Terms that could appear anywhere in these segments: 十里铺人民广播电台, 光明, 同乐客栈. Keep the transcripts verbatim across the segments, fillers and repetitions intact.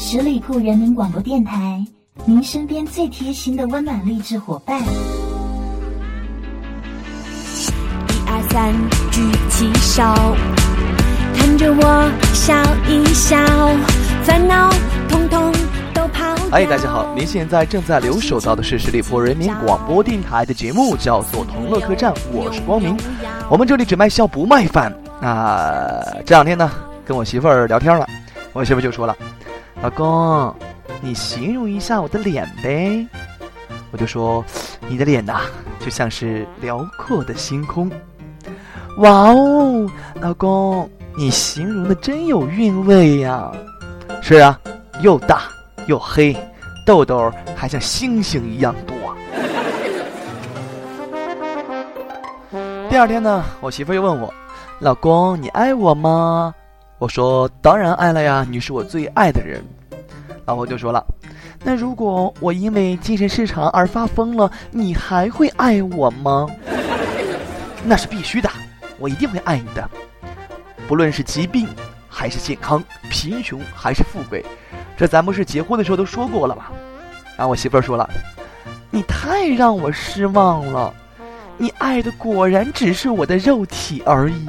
十里铺人民广播电台，您身边最贴心的温暖励志伙伴。一二三，举起手，看着我笑一笑，烦恼统统都抛掉。哎，大家好，您现在正在留守到的是十里铺人民广播电台的节目，叫做《同乐客栈》，我是光明。我们这里只卖笑不卖饭。那这两天呢，跟我媳妇儿聊天了，我媳妇就说了，老公，你形容一下我的脸呗。我就说，你的脸呐、啊，就像是辽阔的星空。哇哦，老公，你形容的真有韵味呀、啊。是啊，又大又黑，痘痘还像星星一样多。第二天呢，我媳妇又问我，老公，你爱我吗？我说，当然爱了呀，你是我最爱的人。老婆就说了，那如果我因为精神失常而发疯了，你还会爱我吗？那是必须的，我一定会爱你的。不论是疾病还是健康，贫穷还是富贵，这咱不是结婚的时候都说过了吗？然后我媳妇儿说了，你太让我失望了，你爱的果然只是我的肉体而已。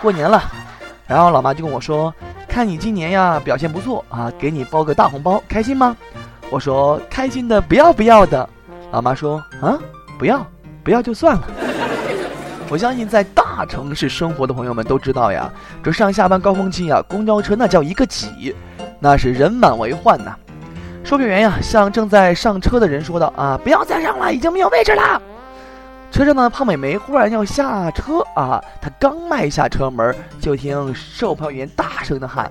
过年了，然后老妈就跟我说，看你今年呀表现不错啊，给你包个大红包，开心吗？我说，开心的不要不要的。老妈说，啊，不要不要就算了。我相信在大城市生活的朋友们都知道呀，这上下班高峰期啊，公交车那叫一个挤，那是人满为患呐、啊。售票员呀向正在上车的人说道，啊，不要再上了，已经没有位置了。车上的胖美眉忽然要下车啊，她刚迈下车门，就听售票员大声的喊，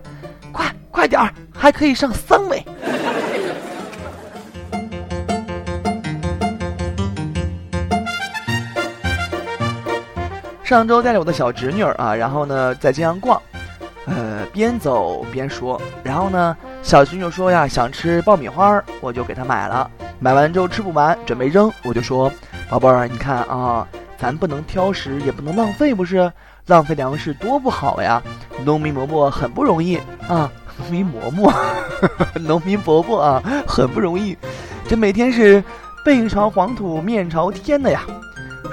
快快点儿，还可以上三位。上周带着我的小侄女啊，然后呢在街上逛，呃边走边说，然后呢小侄女说呀想吃爆米花，我就给她买了，买完之后吃不完准备扔，我就说，宝贝儿，你看啊，咱不能挑食，也不能浪费，不是？浪费粮食多不好呀！农民伯伯很不容易啊，农民伯伯，农民伯伯啊，很不容易，这每天是背朝黄土面朝天的呀。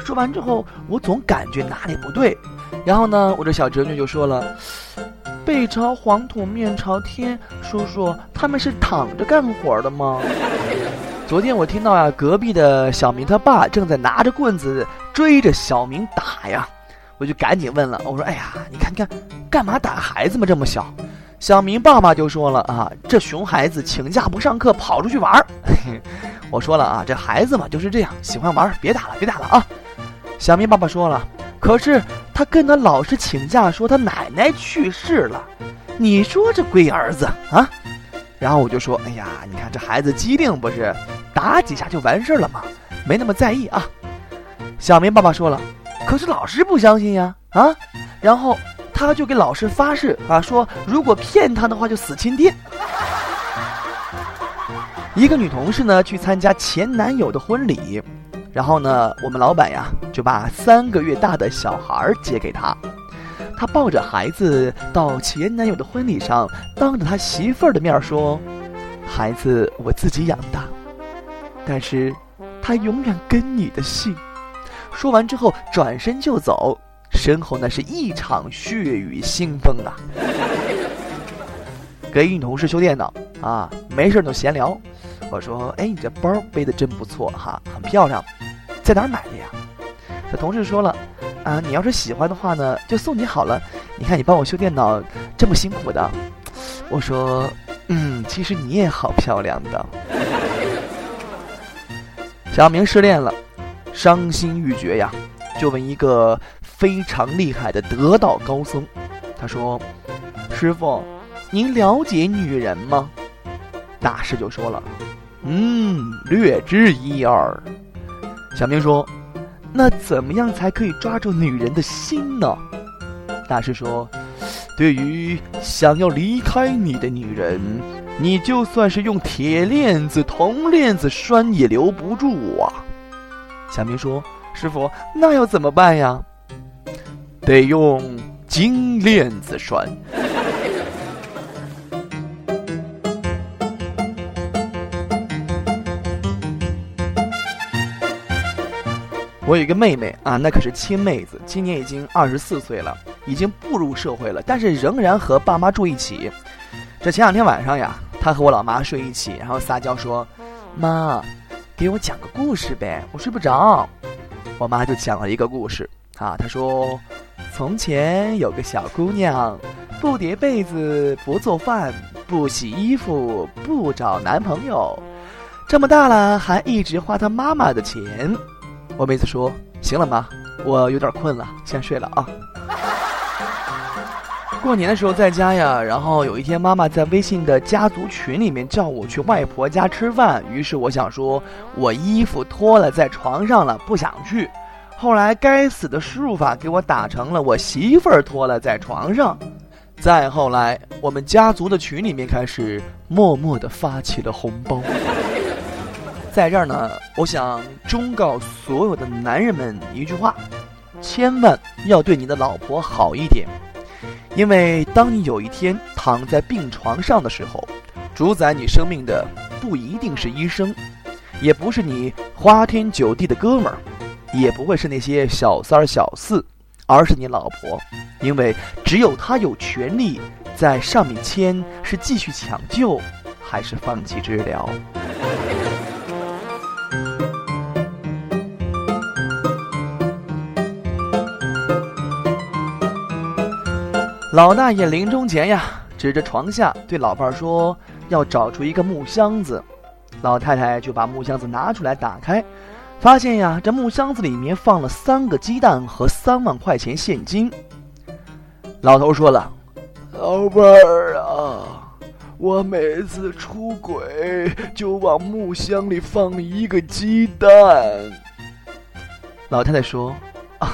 说完之后，我总感觉哪里不对，然后呢，我这小侄女就说了：“背朝黄土面朝天，叔叔，他们是躺着干活的吗？”昨天我听到啊，隔壁的小明他爸正在拿着棍子追着小明打呀，我就赶紧问了，我说，哎呀，你看你看，干嘛打孩子嘛，这么小。小明爸爸就说了啊，这熊孩子请假不上课跑出去玩儿。我说了啊，这孩子嘛就是这样，喜欢玩，别打了别打了啊。小明爸爸说了，可是他跟他老师请假说他奶奶去世了，你说这龟儿子啊。然后我就说，哎呀，你看这孩子机灵，不是打几下就完事了吗？没那么在意啊。小明爸爸说了，可是老师不相信呀啊，然后他就给老师发誓啊，说如果骗他的话就死亲爹。一个女同事呢去参加前男友的婚礼，然后呢我们老板呀就把三个月大的小孩借给他，他抱着孩子到前男友的婚礼上，当着他媳妇儿的面说，孩子我自己养大，但是他永远跟你的姓。说完之后转身就走，身后那是一场血雨腥风啊。给女同事修电脑啊，没事就闲聊，我说，哎，你这包背的真不错哈，很漂亮，在哪儿买的呀？这同事说了，啊，你要是喜欢的话呢，就送你好了。你看你帮我修电脑这么辛苦的。我说，嗯，其实你也好漂亮的。小明失恋了，伤心欲绝呀，就问一个非常厉害的得道高僧，他说：“师父，您了解女人吗？”大师就说了：“嗯，略知一二。”小明说，那怎么样才可以抓住女人的心呢？大师说，对于想要离开你的女人，你就算是用铁链子铜链子拴也留不住啊。小明说，师傅，那要怎么办呀？得用金链子拴。我有一个妹妹啊，那可是亲妹子，今年已经二十四岁了，已经步入社会了，但是仍然和爸妈住一起。这前两天晚上呀，她和我老妈睡一起，然后撒娇说：“妈，给我讲个故事呗，我睡不着。”我妈就讲了一个故事啊，她说：“从前有个小姑娘，不叠被子，不做饭，不洗衣服，不找男朋友，这么大了还一直花她妈妈的钱。”我妹子说：“行了妈，我有点困了，先睡了啊。”过年的时候在家呀，然后有一天妈妈在微信的家族群里面叫我去外婆家吃饭，于是我想说我衣服脱了在床上了，不想去。后来该死的输入法给我打成了我媳妇儿脱了在床上。再后来我们家族的群里面开始默默地发起了红包。在这儿呢，我想忠告所有的男人们一句话，千万要对你的老婆好一点，因为当你有一天躺在病床上的时候，主宰你生命的不一定是医生，也不是你花天酒地的哥们儿，也不会是那些小三小四，而是你老婆，因为只有她有权利在上面签是继续抢救还是放弃治疗。老大爷临终前呀，指着床下对老伴儿说要找出一个木箱子。老太太就把木箱子拿出来打开，发现呀，这木箱子里面放了三个鸡蛋和三万块钱现金。老头说了：“老伴儿啊，我每次出轨就往木箱里放一个鸡蛋。”老太太说：“啊，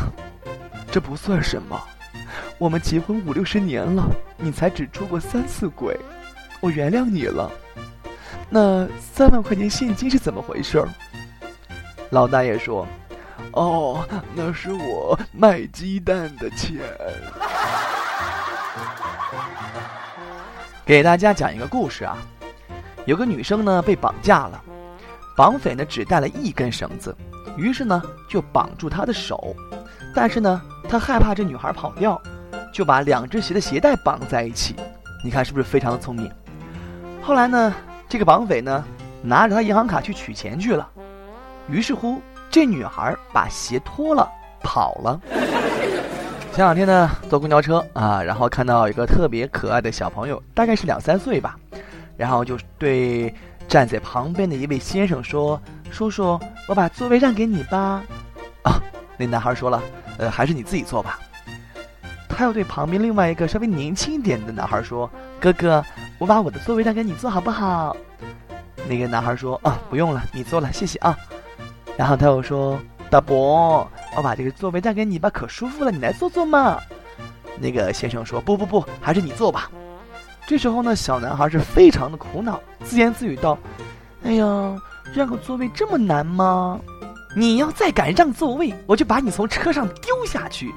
这不算什么。我们结婚五六十年了，你才只出过三次轨，我原谅你了。那三万块钱现金是怎么回事？”老大爷说：“哦，那是我卖鸡蛋的钱。”给大家讲一个故事啊，有个女生呢被绑架了，绑匪呢只带了一根绳子，于是呢就绑住她的手，但是呢他害怕这女孩跑掉，就把两只鞋的鞋带绑在一起。你看是不是非常的聪明？后来呢，这个绑匪呢拿着他银行卡去取钱去了，于是乎这女孩把鞋脱了跑了。前两天呢坐公交车啊，然后看到一个特别可爱的小朋友，大概是两三岁吧，然后就对站在旁边的一位先生说：“叔叔，我把座位让给你吧。”啊，那男孩说了：“呃，还是你自己坐吧。”他又对旁边另外一个稍微年轻一点的男孩说：“哥哥，我把我的座位让给你坐好不好？”那个男孩说：“啊，不用了，你坐了，谢谢啊。”然后他又说：“大伯，我把这个座位让给你吧，可舒服了，你来坐坐嘛。”那个先生说：“不不不，还是你坐吧。”这时候呢，小男孩是非常的苦恼，自言自语道：“哎呀，让个座位这么难吗？你要再敢让座位，我就把你从车上丢下去。”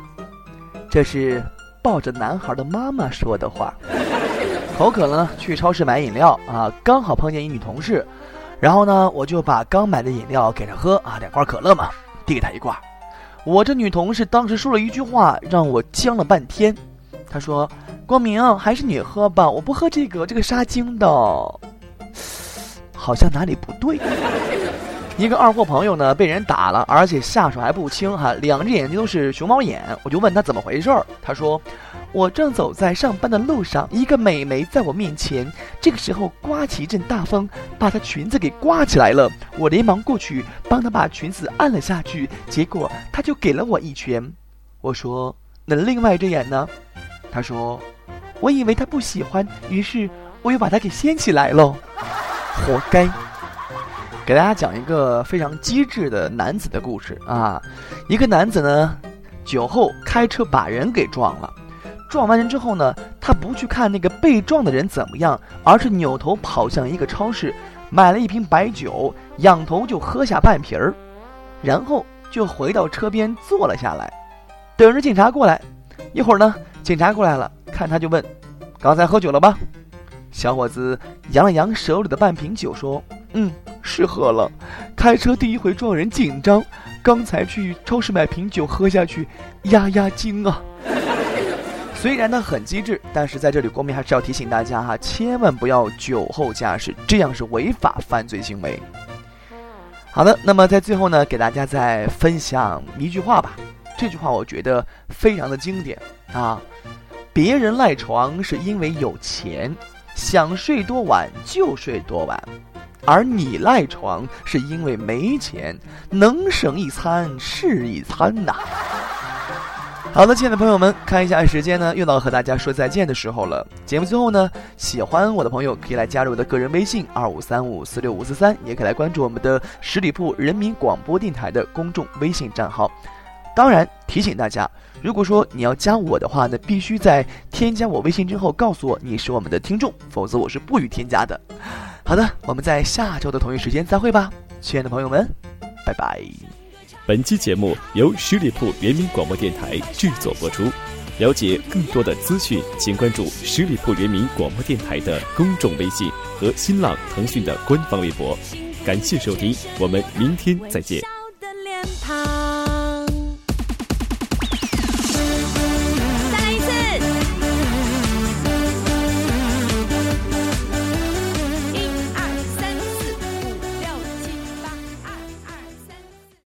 这是抱着男孩的妈妈说的话。口渴了呢，去超市买饮料啊，刚好碰见一女同事，然后呢，我就把刚买的饮料给她喝啊，两罐可乐嘛，递给她一罐。我这女同事当时说了一句话，让我僵了半天。她说：“光明，还是你喝吧，我不喝这个，这个杀精的，好像哪里不对。”一个二货朋友呢被人打了，而且下手还不轻哈，两只眼睛都是熊猫眼。我就问他怎么回事儿，他说：“我正走在上班的路上，一个美眉在我面前，这个时候刮起一阵大风，把她裙子给刮起来了。我连忙过去帮她把裙子按了下去，结果她就给了我一拳。”我说：“那另外一只眼呢？”他说：“我以为她不喜欢，于是我又把她给掀起来了。”活该。给大家讲一个非常机智的男子的故事啊，一个男子呢，酒后开车把人给撞了，撞完人之后呢，他不去看那个被撞的人怎么样，而是扭头跑向一个超市，买了一瓶白酒，仰头就喝下半瓶儿，然后就回到车边坐了下来，等着警察过来。一会儿呢，警察过来了，看他就问：“刚才喝酒了吧？”小伙子扬了扬手里的半瓶酒说：“嗯。”失喝了，开车第一回撞人紧张，刚才去超市买瓶酒喝下去压压惊啊。虽然呢很机智，但是在这里光明还是要提醒大家哈、啊，千万不要酒后驾驶，这样是违法犯罪行为。好的，那么在最后呢，给大家再分享一句话吧，这句话我觉得非常的经典啊，别人赖床是因为有钱，想睡多晚就睡多晚，而你赖床是因为没钱，能省一餐是一餐呐。好了，亲爱的朋友们，看一下时间呢，又到和大家说再见的时候了。节目最后呢，喜欢我的朋友可以来加入我的个人微信二五三五四六五四三，也可以来关注我们的十里铺人民广播电台的公众微信账号。当然提醒大家，如果说你要加我的话呢，必须在添加我微信之后告诉我你是我们的听众，否则我是不予添加的。好的，我们在下周的同一时间再会吧，亲爱的朋友们，拜拜。本期节目由十里铺人民广播电台制作播出，了解更多的资讯请关注十里铺人民广播电台的公众微信和新浪腾讯的官方微博。感谢收听，我们明天再见。